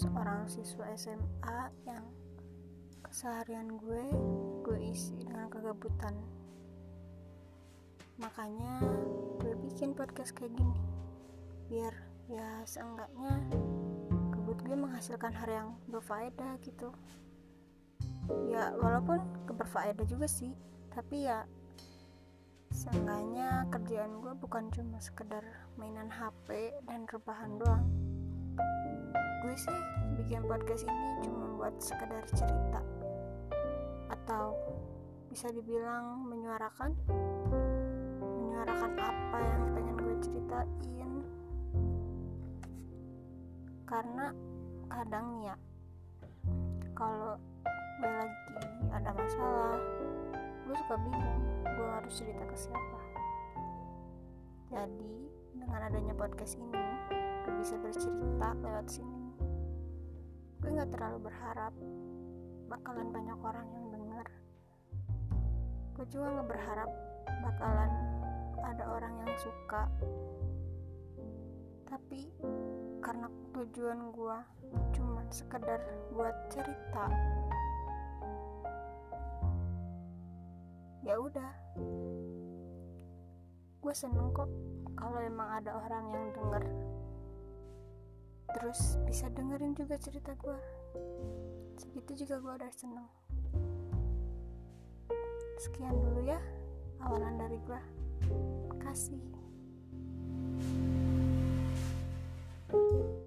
seorang siswa SMA yang keseharian gue isi dengan kegabutan. Makanya gue bikin podcast kayak gini, biar ya seenggaknya kebut gue menghasilkan hal yang berfaedah gitu. Ya walaupun keberfaedah juga sih, tapi ya seenggaknya kerjaan gue bukan cuma sekedar mainan HP dan rebahan doang. Gue sih bikin podcast ini cuma buat sekedar cerita, atau bisa dibilang menyuarakan apa yang pengen gue ceritain. Karena kadang ya kalau gue lagi ada masalah, gue suka bingung gue harus cerita ke siapa. Jadi dengan adanya podcast ini, gue bisa bercerita lewat sini. Gue gak terlalu berharap bakalan banyak orang yang denger. Gue juga gak berharap bakalan ada orang yang suka. Tapi karena tujuan gue cuma sekedar buat cerita, ya udah, gue seneng kok kalau emang ada orang yang denger, terus bisa dengerin juga cerita gue. Segitu juga gue udah seneng. Sekian dulu ya awalan dari gue. Makasih.